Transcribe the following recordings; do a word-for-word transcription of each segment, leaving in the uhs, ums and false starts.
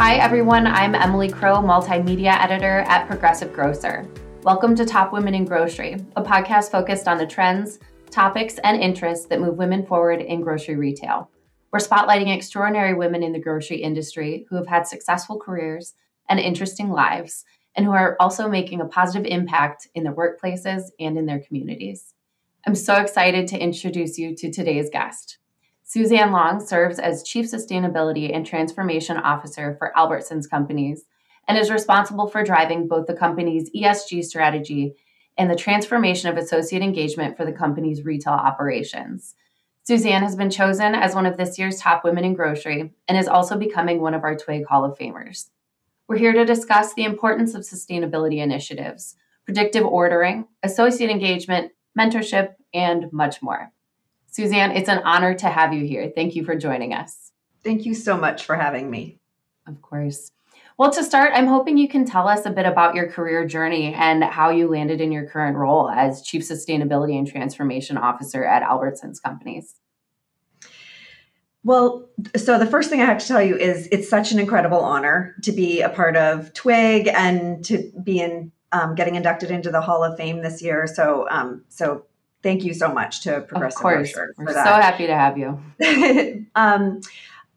Hi everyone, I'm Emily Crow, Multimedia Editor at Progressive Grocer. Welcome to Top Women in Grocery, a podcast focused on the trends, topics, and interests that move women forward in grocery retail. We're spotlighting extraordinary women in the grocery industry who have had successful careers and interesting lives, and who are also making a positive impact in their workplaces and in their communities. I'm so excited to introduce you to today's guest. Suzanne Long serves as Chief Sustainability and Transformation Officer for Albertsons Companies and is responsible for driving both the company's E S G strategy and the transformation of associate engagement for the company's retail operations. Suzanne has been chosen as one of this year's top women in grocery and is also becoming one of our Twig Hall of Famers. We're here to discuss the importance of sustainability initiatives, predictive ordering, associate engagement, mentorship, and much more. Suzanne, it's an honor to have you here. Thank you for joining us. Thank you so much for having me. Of course. Well, to start, I'm hoping you can tell us a bit about your career journey and how you landed in your current role as Chief Sustainability and Transformation Officer at Albertsons Companies. Well, so the first thing I have to tell you is it's such an incredible honor to be a part of Twig and to be in um, getting inducted into the Hall of Fame this year. So, um, so. Thank you so much to Progressive Grocer for that. We're so happy to have you. um,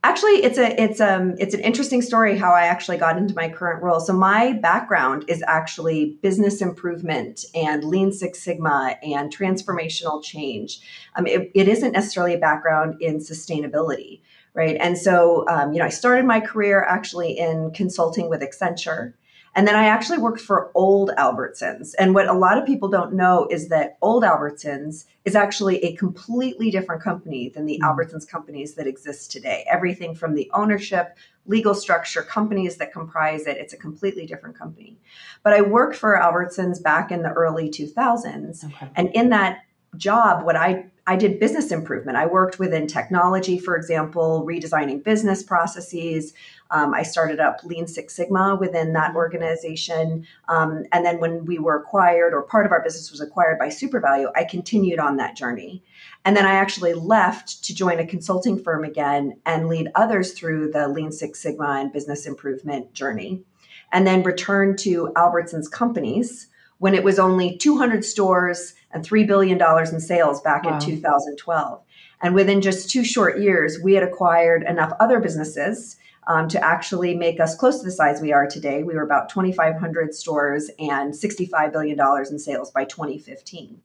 actually, it's a it's um it's an interesting story how I actually got into my current role. So my background is actually business improvement and Lean Six Sigma and transformational change. Um, it, it isn't necessarily a background in sustainability, right? And so um, you know, I started my career actually in consulting with Accenture. And then I actually worked for Old Albertsons. And what a lot of people don't know is that Old Albertsons is actually a completely different company than the Albertsons companies that exist today. Everything from the ownership, legal structure, companies that comprise it, it's a completely different company. But I worked for Albertsons back in the early two thousands. Okay. And in that job, what I I did business improvement. I worked within technology, for example, redesigning business processes. Um, I started up Lean Six Sigma within that organization. Um, and then when we were acquired, or part of our business was acquired by SuperValue, I continued on that journey. And then I actually left to join a consulting firm again and lead others through the Lean Six Sigma and business improvement journey. And then returned to Albertsons Companies when it was only two hundred stores and three billion dollars in sales back wow. in two thousand twelve. And within just two short years, we had acquired enough other businesses um, to actually make us close to the size we are today. We were about twenty-five hundred stores and sixty-five billion dollars in sales by twenty fifteen.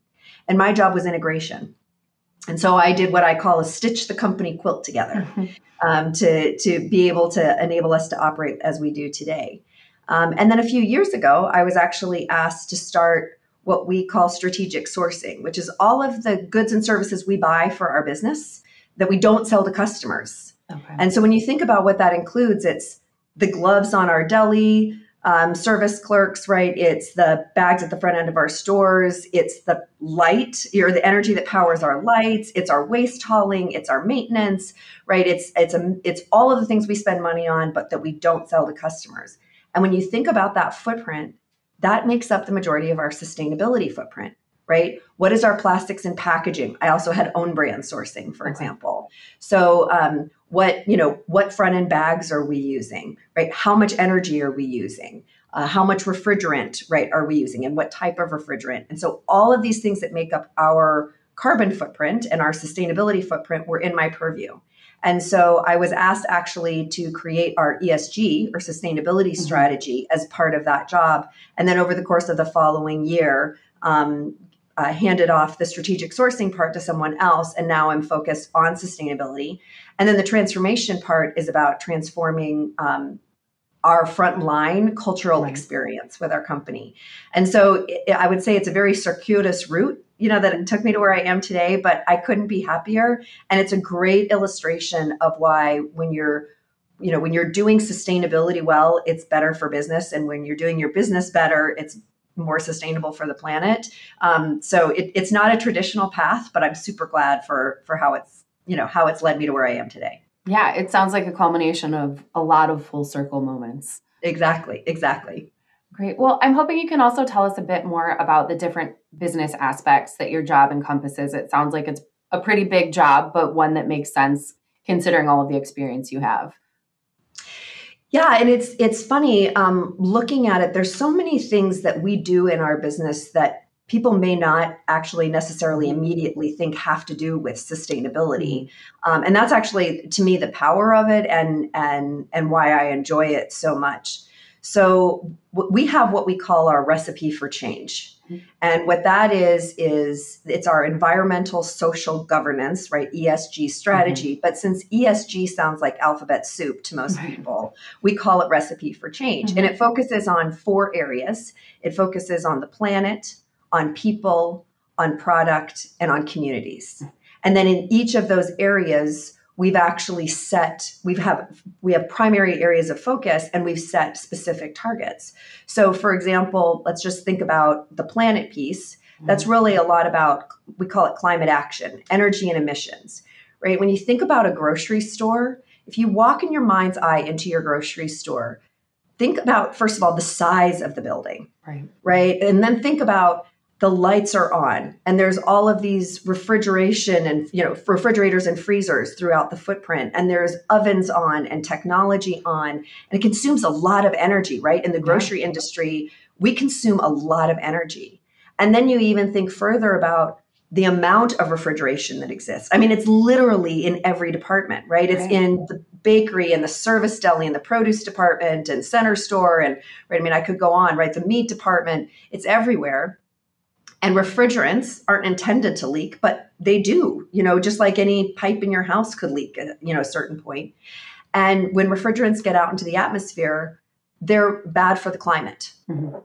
And my job was integration. And so I did what I call a stitch the company quilt together um, to, to be able to enable us to operate as we do today. Um, and then a few years ago, I was actually asked to start what we call strategic sourcing, which is all of the goods and services we buy for our business that we don't sell to customers. Okay. And so when you think about what that includes, it's the gloves on our deli, um, service clerks, right? It's the bags at the front end of our stores. It's the light or the energy that powers our lights. It's our waste hauling. It's our maintenance, right? It's, it's, a, it's all of the things we spend money on, but that we don't sell to customers. And when you think about that footprint, that makes up the majority of our sustainability footprint, right? What is our plastics and packaging? I also had own brand sourcing, for example. So um, what, you know, what front end bags are we using, right? How much energy are we using? Uh, how much refrigerant, right, are we using? And what type of refrigerant? And so all of these things that make up our carbon footprint and our sustainability footprint were in my purview. And so I was asked actually to create our E S G or sustainability mm-hmm. strategy as part of that job. And then over the course of the following year, um, I handed off the strategic sourcing part to someone else. And now I'm focused on sustainability. And then the transformation part is about transforming um, our frontline cultural right. experience with our company. And so it, I would say it's a very circuitous route, you know, that it took me to where I am today, but I couldn't be happier. And it's a great illustration of why when you're, you know, when you're doing sustainability well, it's better for business. And when you're doing your business better, it's more sustainable for the planet. Um, so it, it's not a traditional path, but I'm super glad for, for how it's, you know, how it's led me to where I am today. Yeah. It sounds like a culmination of a lot of full circle moments. Exactly. Exactly. Great. Well, I'm hoping you can also tell us a bit more about the different business aspects that your job encompasses. It sounds like it's a pretty big job, but one that makes sense considering all of the experience you have. Yeah, and it's it's funny um, looking at it. There's so many things that we do in our business that people may not actually necessarily immediately think have to do with sustainability, um, and that's actually to me the power of it, and and and why I enjoy it so much. So we have what we call our recipe for change. And what that is, is it's our environmental social governance, right? E S G strategy. Mm-hmm. But since E S G sounds like alphabet soup to most right. people, we call it recipe for change. Mm-hmm. And it focuses on four areas. It focuses on the planet, on people, on product, and on communities. And then in each of those areas, we've actually set, we've have, we have primary areas of focus, and we've set specific targets. So for example, let's just think about the planet piece. That's really a lot about, we call it climate action, energy and emissions, right? When you think about a grocery store, if you walk in your mind's eye into your grocery store, think about, first of all, the size of the building, right? right? And then think about, the lights are on, and there's all of these refrigeration and, you know, refrigerators and freezers throughout the footprint, and there's ovens on and technology on, and it consumes a lot of energy, right? In the grocery industry, we consume a lot of energy. And then you even think further about the amount of refrigeration that exists. I mean, it's literally in every department, right? It's right. in the bakery and the service deli and the produce department and center store. And right, I mean, I could go on, right? The meat department, it's everywhere. And refrigerants aren't intended to leak, but they do, you know, just like any pipe in your house could leak at, you know, a certain point. And when refrigerants get out into the atmosphere, they're bad for the climate. Mm-hmm.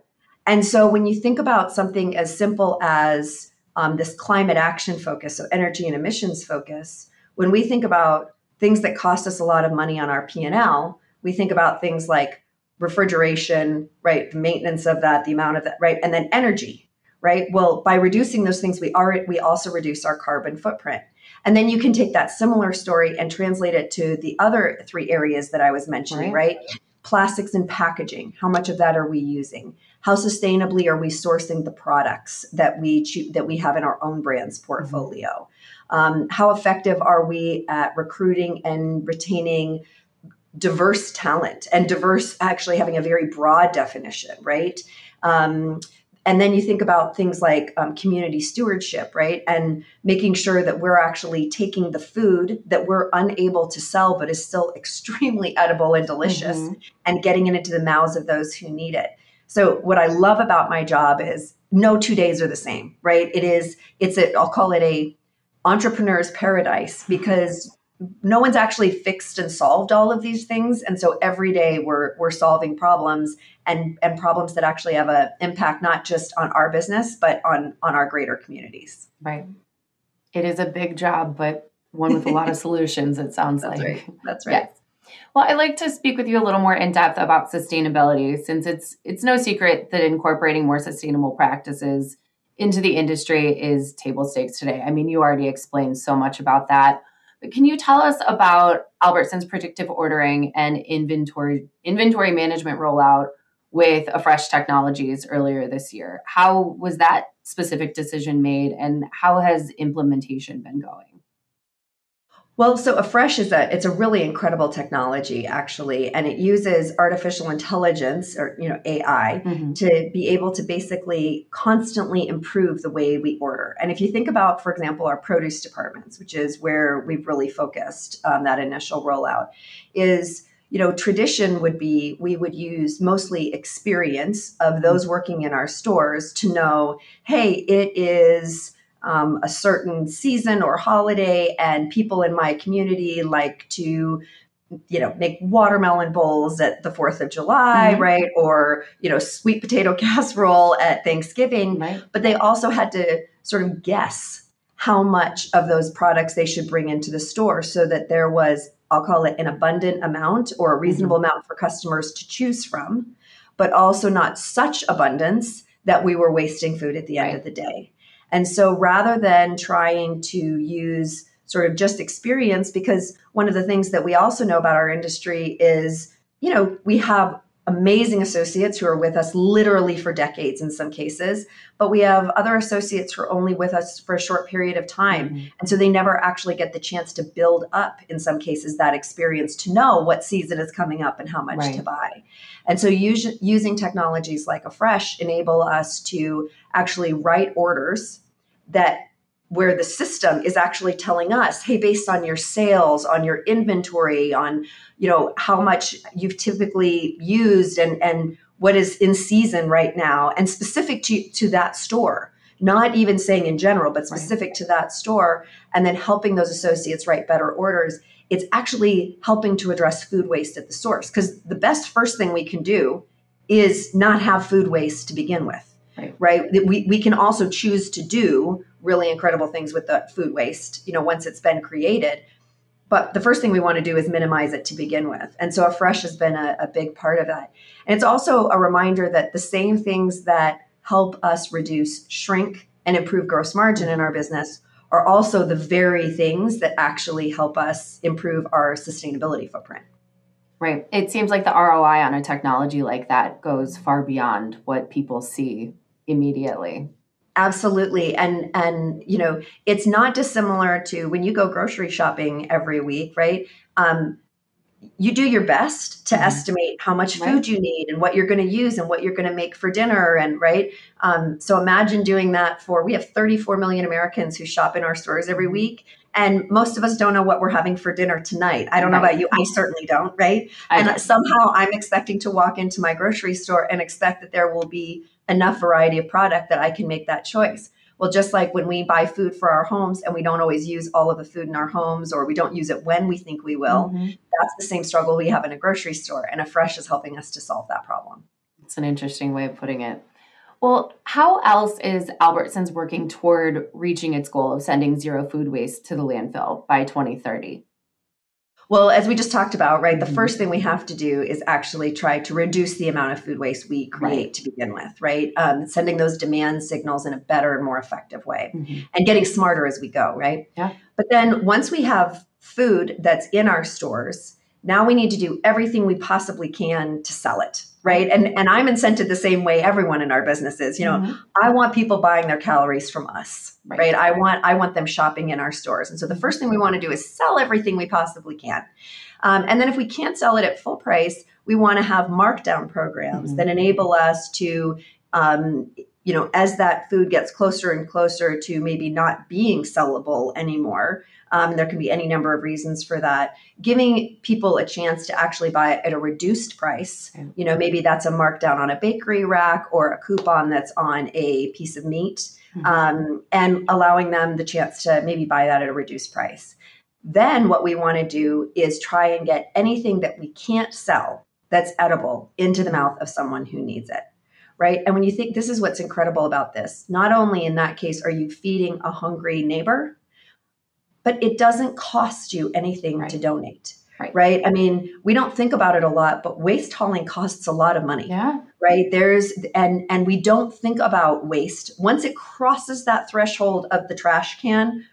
And so when you think about something as simple as um, this climate action focus, so energy and emissions focus, when we think about things that cost us a lot of money on our P and L, we think about things like refrigeration, right, the maintenance of that, the amount of that, right, and then energy. Right? Well, by reducing those things, we are, we also reduce our carbon footprint. And then you can take that similar story and translate it to the other three areas that I was mentioning, right? right? Plastics and packaging. How much of that are we using? How sustainably are we sourcing the products that we cho- that we have in our own brand's portfolio? Mm-hmm. Um, how effective are we at recruiting and retaining diverse talent, and diverse actually having a very broad definition, right? Um, And then you think about things like um, community stewardship, right? And making sure that we're actually taking the food that we're unable to sell, but is still extremely edible and delicious, mm-hmm. and getting it into the mouths of those who need it. So what I love about my job is no two days are the same, right? It is, it's a, I'll call it a entrepreneur's paradise, because no one's actually fixed and solved all of these things. And so every day we're we're solving problems, and, and problems that actually have an impact, not just on our business, but on, on our greater communities. Right. It is a big job, but one with a lot of solutions, it sounds That's like. Right. That's right. Yes. Well, I'd like to speak with you a little more in depth about sustainability, since it's it's no secret that incorporating more sustainable practices into the industry is table stakes today. I mean, you already explained so much about that. Can you tell us about Albertsons' predictive ordering and inventory inventory management rollout with Afresh Technologies earlier this year? How was that specific decision made, and how has implementation been going? Well, so Afresh is a it's a really incredible technology, actually, and it uses artificial intelligence, or you know, A I, mm-hmm. to be able to basically constantly improve the way we order. And if you think about, for example, our produce departments, which is where we've really focused on that initial rollout, is you know, tradition would be we would use mostly experience of those working in our stores to know, hey, it is Um, a certain season or holiday, and people in my community like to, you know, make watermelon bowls at the fourth of July, mm-hmm. right? Or, you know, sweet potato casserole at Thanksgiving. Right. But they also had to sort of guess how much of those products they should bring into the store, so that there was, I'll call it an abundant amount or a reasonable mm-hmm. amount for customers to choose from, but also not such abundance that we were wasting food at the end right. of the day. And so rather than trying to use sort of just experience, because one of the things that we also know about our industry is, you know, we have amazing associates who are with us literally for decades in some cases, but we have other associates who are only with us for a short period of time. Mm-hmm. And so they never actually get the chance to build up, in some cases, that experience to know what season is coming up and how much right. to buy. And so us- using technologies like Afresh enable us to actually write orders that where the system is actually telling us, hey, based on your sales, on your inventory, on, you know, how much you've typically used and, and what is in season right now and specific to, to that store, not even saying in general, but specific right. to that store, and then helping those associates write better orders. It's actually helping to address food waste at the source, because the best first thing we can do is not have food waste to begin with. Right. right. We we can also choose to do really incredible things with the food waste, you know, once it's been created. But the first thing we want to do is minimize it to begin with. And so Afresh has been a, a big part of that. And it's also a reminder that the same things that help us reduce shrink and improve gross margin in our business are also the very things that actually help us improve our sustainability footprint. Right. It seems like the R O I on a technology like that goes far beyond what people see immediately. Absolutely. And, and, you know, it's not dissimilar to when you go grocery shopping every week, right? Um, you do your best to mm-hmm. estimate how much food right. you need and what you're going to use and what you're going to make for dinner. And right. Um, so imagine doing that for, we have thirty-four million Americans who shop in our stores every week. And most of us don't know what we're having for dinner tonight. I don't right. know about you. I certainly don't. Right. I and don't. Somehow I'm expecting to walk into my grocery store and expect that there will be enough variety of product that I can make that choice. Well, just like when we buy food for our homes and we don't always use all of the food in our homes, or we don't use it when we think we will, mm-hmm. that's the same struggle we have in a grocery store. And Afresh is helping us to solve that problem. That's an interesting way of putting it. Well, how else is Albertsons working toward reaching its goal of sending zero food waste to the landfill by twenty thirty? Well, as we just talked about, right, the mm-hmm. first thing we have to do is actually try to reduce the amount of food waste we create right. to begin with, right? Um, sending those demand signals in a better and more effective way mm-hmm. and getting smarter as we go, right? Yeah. But then once we have food that's in our stores, now we need to do everything we possibly can to sell it. Right. And and I'm incented the same way everyone in our business is, you know, mm-hmm. I want people buying their calories from us. Right. right. I want I want them shopping in our stores. And so the first thing we want to do is sell everything we possibly can. Um, and then if we can't sell it at full price, we want to have markdown programs mm-hmm. that enable us to, um, you know, as that food gets closer and closer to maybe not being sellable anymore. Um, there can be any number of reasons for that. Giving people a chance to actually buy it at a reduced price. You know, maybe that's a markdown on a bakery rack or a coupon that's on a piece of meat, um, and allowing them the chance to maybe buy that at a reduced price. Then what we want to do is try and get anything that we can't sell that's edible into the mouth of someone who needs it. Right. And when you think, this is what's incredible about this, not only in that case, are you feeding a hungry neighbor, but it doesn't cost you anything right. to donate, right. right? I mean, we don't think about it a lot, but waste hauling costs a lot of money, yeah. right? There's, and, and we don't think about waste. Once it crosses that threshold of the trash can,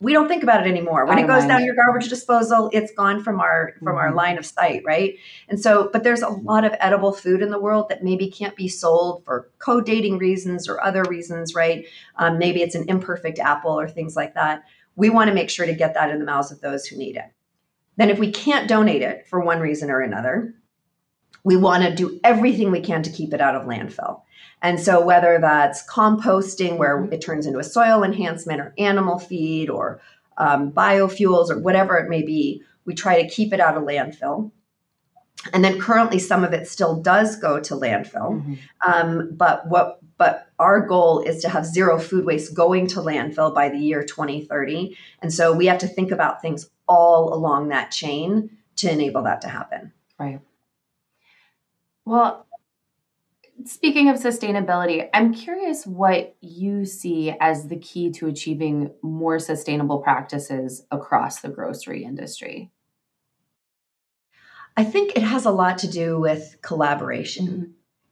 we don't think about it anymore. When it goes down your garbage disposal, it's gone from our, from mm-hmm. our line of sight, right? And so, but there's a lot of edible food in the world that maybe can't be sold for co-dating reasons or other reasons, right? Um, maybe it's an imperfect apple or things like that. We want to make sure to get that in the mouths of those who need it. Then if we can't donate it for one reason or another, we want to do everything we can to keep it out of landfill. And so whether that's composting, where it turns into a soil enhancement, or animal feed, or um, biofuels, or whatever it may be, we try to keep it out of landfill. And then currently some of it still does go to landfill. Mm-hmm. Um, but what, but our goal is to have zero food waste going to landfill by the year twenty thirty. And so we have to think about things all along that chain to enable that to happen. Right. Well, speaking of sustainability, I'm curious what you see as the key to achieving more sustainable practices across the grocery industry. I think it has a lot to do with collaboration. Mm-hmm.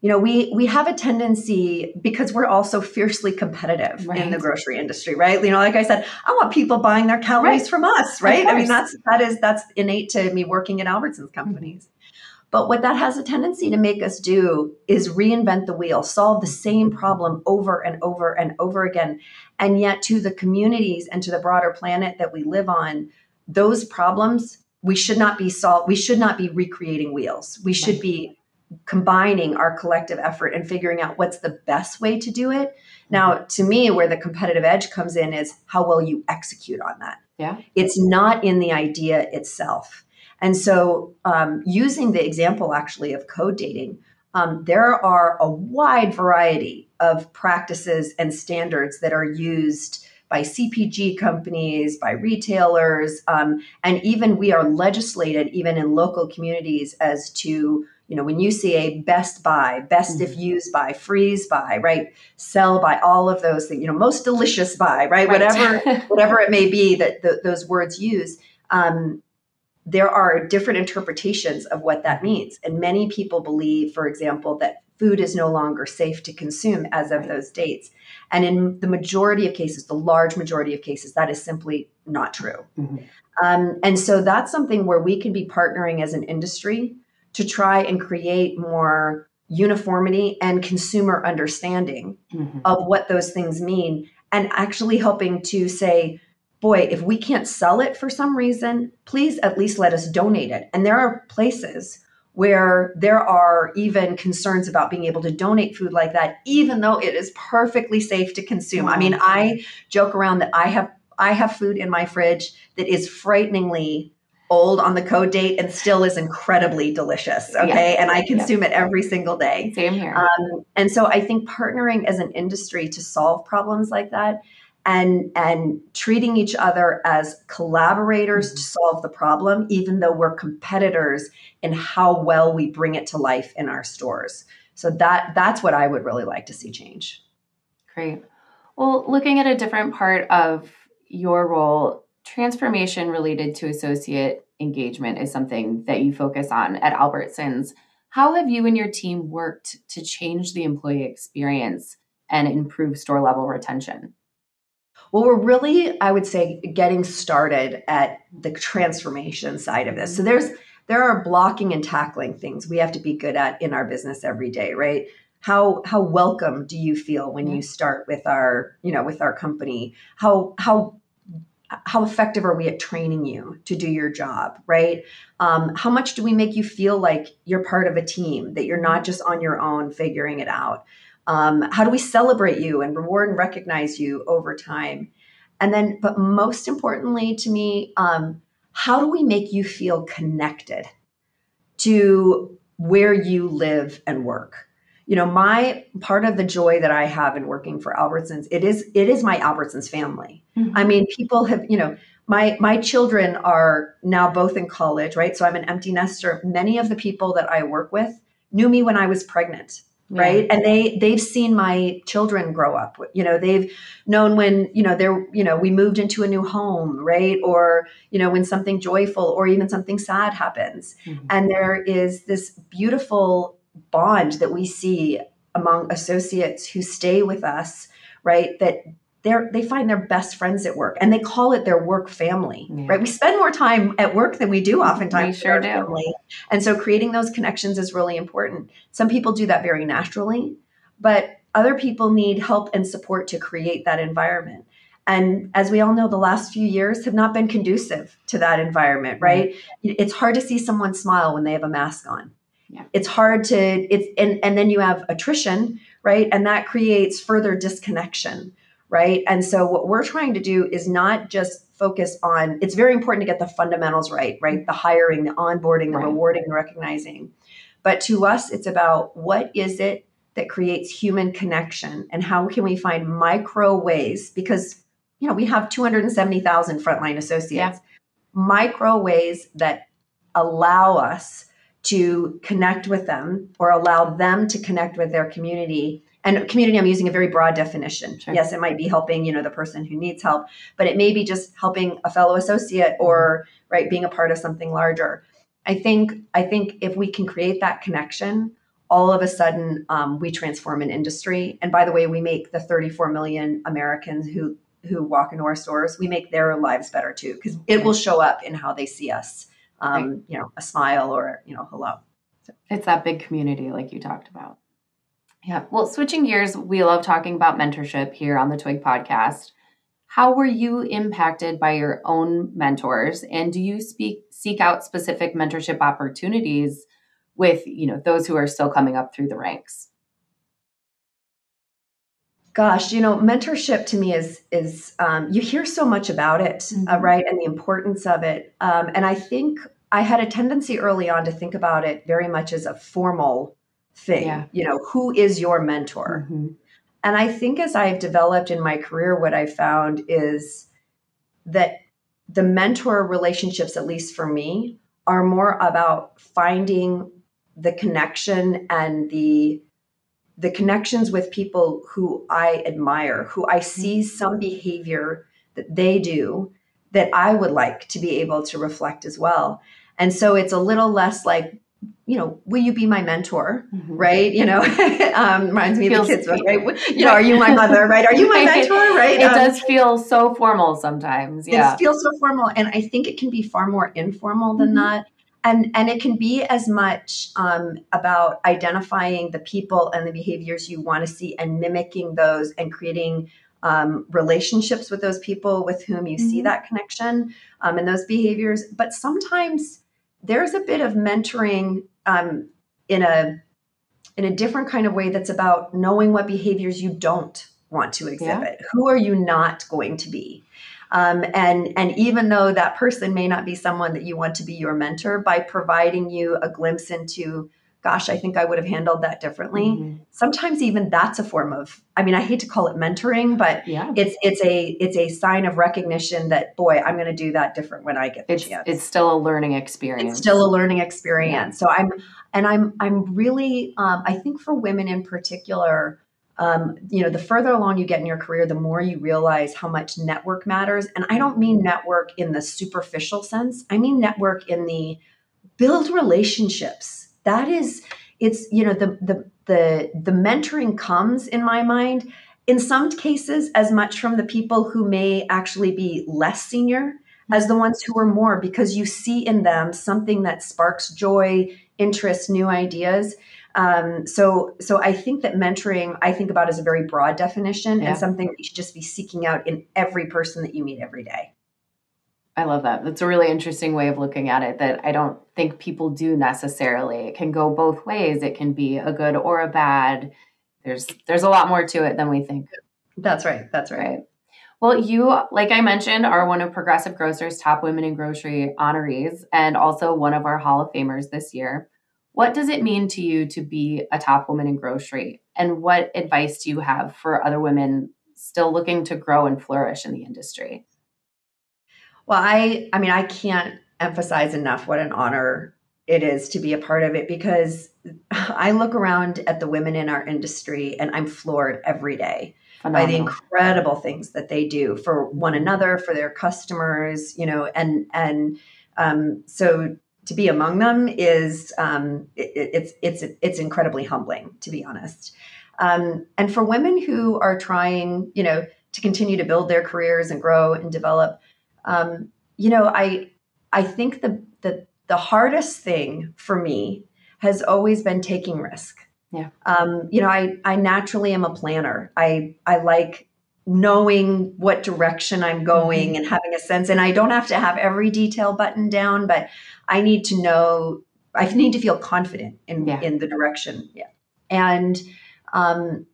You know, we we have a tendency, because we're also fiercely competitive right. in the grocery industry, right? You know, like I said, I want people buying their calories right. from us, right? I mean, that's that is that's innate to me working at Albertsons Companies. Mm-hmm. But what that has a tendency to make us do is reinvent the wheel, solve the same problem over and over and over again. And yet to the communities and to the broader planet that we live on, those problems, we should not be solved. We should not be recreating wheels. We should be combining our collective effort and figuring out what's the best way to do it. Now, to me, where the competitive edge comes in is how well you execute on that. Yeah. It's not in the idea itself. And so um, using the example actually of code dating, um, there are a wide variety of practices and standards that are used by C P G companies, by retailers, um, and even we are legislated even in local communities as to, you know, when you see a best buy, best mm-hmm. if used by, freeze by, right, sell by, all of those things, you know, most delicious by, right, right. whatever whatever it may be that the, those words use, um, there are different interpretations of what that means. And many people believe, for example, that food is no longer safe to consume as of right. those dates. And in the majority of cases, the large majority of cases, that is simply not true. Mm-hmm. Um, and so that's something where we can be partnering as an industry to try and create more uniformity and consumer understanding mm-hmm. of what those things mean, and actually helping to say, boy, if we can't sell it for some reason, please at least let us donate it. And there are places where there are even concerns about being able to donate food like that, even though it is perfectly safe to consume. I mean, I joke around that I have I have food in my fridge that is frighteningly old on the code date and still is incredibly delicious. Okay. Yeah. And I consume yeah. it every single day. Same here. Um, and so I think partnering as an industry to solve problems like that and, and treating each other as collaborators mm-hmm. to solve the problem, even though we're competitors in how well we bring it to life in our stores. So that, that's what I would really like to see change. Great. Well, looking at a different part of your role, transformation related to associate engagement is something that you focus on at Albertsons. How have you and your team worked to change the employee experience and improve store level retention? Well, we're really, I would say, getting started at the transformation side of this. So there's there are blocking and tackling things we have to be good at in our business every day, right? How how welcome do you feel when you start with our, you know, with our company? How how How effective are we at training you to do your job, right? Um, how much do we make you feel like you're part of a team, that you're not just on your own figuring it out? Um, how do we celebrate you and reward and recognize you over time? And then, but most importantly to me, um, how do we make you feel connected to where you live and work? You know, my part of the joy that I have in working for Albertsons, it is it is my Albertsons family. Mm-hmm. I mean, people have, you know, my my children are now both in college, right? So I'm an empty nester. Many of the people that I work with knew me when I was pregnant, yeah. right? And they they've seen my children grow up. You know, they've known when, you know, they're, you know, we moved into a new home, right? Or, you know, when something joyful or even something sad happens. Mm-hmm. And there is this beautiful bond that we see among associates who stay with us, right? That they're, they find their best friends at work and they call it their work family, yeah. right? We spend more time at work than we do oftentimes. We sure do. Family. And so creating those connections is really important. Some people do that very naturally, but other people need help and support to create that environment. And as we all know, the last few years have not been conducive to that environment, right? Mm-hmm. It's hard to see someone smile when they have a mask on. Yeah. It's hard to, it's, and, and then you have attrition, right? And that creates further disconnection, right? And so what we're trying to do is not just focus on, it's very important to get the fundamentals right, right? The hiring, the onboarding, the right. rewarding, the recognizing. But to us, it's about what is it that creates human connection and how can we find micro ways? Because, you know, we have two hundred seventy thousand frontline associates, yeah. micro ways that allow us to connect with them or allow them to connect with their community. And community, I'm using a very broad definition. Sure. Yes, it might be helping, you know, the person who needs help, but it may be just helping a fellow associate or right being a part of something larger. I think I think if we can create that connection, all of a sudden um, we transform an industry. And by the way, we make the thirty-four million Americans who who walk into our stores, we make their lives better too, because it will show up in how they see us. Um, you know, a smile or, you know, hello. It's that big community like you talked about. Yeah. Well, switching gears, we love talking about mentorship here on the Twig podcast. How were you impacted by your own mentors? And do you speak, seek out specific mentorship opportunities with, you know, those who are still coming up through the ranks? Gosh, you know, mentorship to me is, is um, you hear so much about it, mm-hmm. uh, right? And the importance of it. Um, and I think I had a tendency early on to think about it very much as a formal thing. Yeah. You know, who is your mentor? Mm-hmm. And I think as I've developed in my career, what I found is that the mentor relationships, at least for me, are more about finding the connection and the the connections with people who I admire, who I see some behavior that they do that I would like to be able to reflect as well. And so it's a little less like, you know, will you be my mentor? Mm-hmm. Right. You know, um, reminds me of the kids, right? You know, are you my mother? Right. Are you my mentor? Right. It um, does feel so formal sometimes. Yeah. It feels so formal. And I think it can be far more informal than mm-hmm. that. And, and it can be as much um, about identifying the people and the behaviors you want to see and mimicking those and creating um, relationships with those people with whom you mm-hmm. see that connection um, and those behaviors. But sometimes there's a bit of mentoring um, in a in a different kind of way that's about knowing what behaviors you don't want to exhibit. Yeah. Who are you not going to be? Um, and and even though that person may not be someone that you want to be your mentor, by providing you a glimpse into, gosh, I think I would have handled that differently. Mm-hmm. Sometimes even that's a form of, I mean, I hate to call it mentoring, but yeah. it's it's a it's a sign of recognition that, boy, I'm going to do that different when I get the it's, chance. It's still a learning experience. It's still a learning experience. Yeah. So I'm and I'm I'm really um, I think for women in particular. Um, you know, the further along you get in your career, the more you realize how much network matters. And I don't mean network in the superficial sense. I mean network in the build relationships. That is, it's, you know, the the the the mentoring comes in my mind in some cases as much from the people who may actually be less senior as the ones who are more, because you see in them something that sparks joy, interest, new ideas. Um, so, so I think that mentoring, I think about as a very broad definition yeah. and something that you should just be seeking out in every person that you meet every day. I love that. That's a really interesting way of looking at it that I don't think people do necessarily. It can go both ways. It can be a good or a bad. There's, there's a lot more to it than we think. That's right. That's right. right. Well, you, like I mentioned, are one of Progressive Grocer's Top Women in Grocery honorees and also one of our Hall of Famers this year. What does it mean to you to be a top woman in grocery? And what advice do you have for other women still looking to grow and flourish in the industry? Well, I I mean, I can't emphasize enough what an honor it is to be a part of it, because I look around at the women in our industry and I'm floored every day Phenomenal. by the incredible things that they do for one another, for their customers, you know, and and um, so to be among them is um, it, it's it's it's incredibly humbling, to be honest. Um, and for women who are trying, you know, to continue to build their careers and grow and develop, um, you know, I I think the the the hardest thing for me has always been taking risk. Yeah. Um, you know, I I naturally am a planner. I I like knowing what direction I'm going mm-hmm. and having a sense. And I don't have to have every detail buttoned down, but I need to know, I need to feel confident in, yeah. in the direction. Yeah. And um,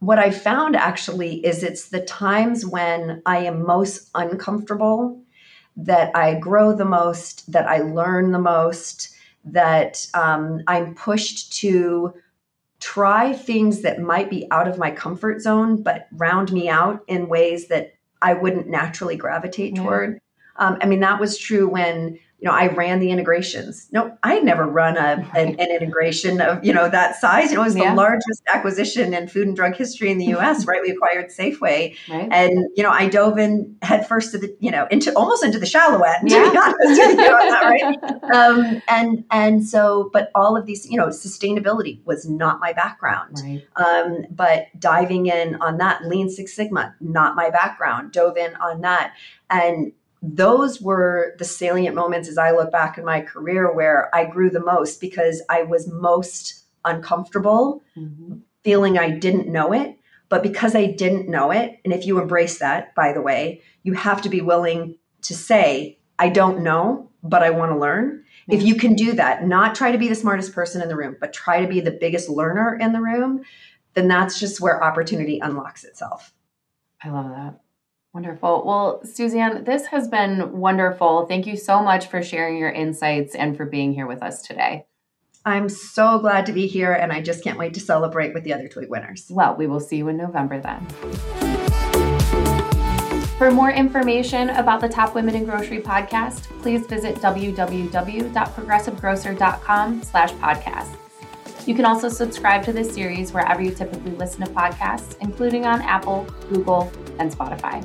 what I found actually is it's the times when I am most uncomfortable that I grow the most, that I learn the most, that um, I'm pushed to try things that might be out of my comfort zone, but round me out in ways that I wouldn't naturally gravitate yeah. toward. Um, I mean, that was true when, you know, I ran the integrations. No, I had never run a, an, an integration of, you know, that size. You know, it was yeah. the largest acquisition in food and drug history in the U S, right? We acquired Safeway. Right. And, you know, I dove in headfirst to the, you know, into almost into the shallow end, to yeah. be honest with you, that, right? Um, and, and so, but all of these, you know, sustainability was not my background. Right. Um, but diving in on that, Lean Six Sigma, not my background, dove in on that. And those were the salient moments as I look back in my career where I grew the most, because I was most uncomfortable, mm-hmm. feeling I didn't know it. But because I didn't know it, and if you embrace that, by the way, you have to be willing to say, I don't know, but I want to learn. Mm-hmm. If you can do that, not try to be the smartest person in the room, but try to be the biggest learner in the room, then that's just where opportunity unlocks itself. I love that. Wonderful. Well, Suzanne, this has been wonderful. Thank you so much for sharing your insights and for being here with us today. I'm so glad to be here, and I just can't wait to celebrate with the other twig winners. Well, we will see you in November then. For more information about the Top Women in Grocery podcast, please visit w w w dot progressive grocer dot com slash podcast. You can also subscribe to this series wherever you typically listen to podcasts, including on Apple, Google, and Spotify.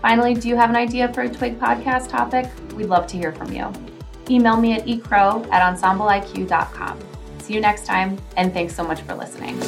Finally, do you have an idea for a twig podcast topic? We'd love to hear from you. Email me at e crow at ensemble i q dot com. See you next time, and thanks so much for listening.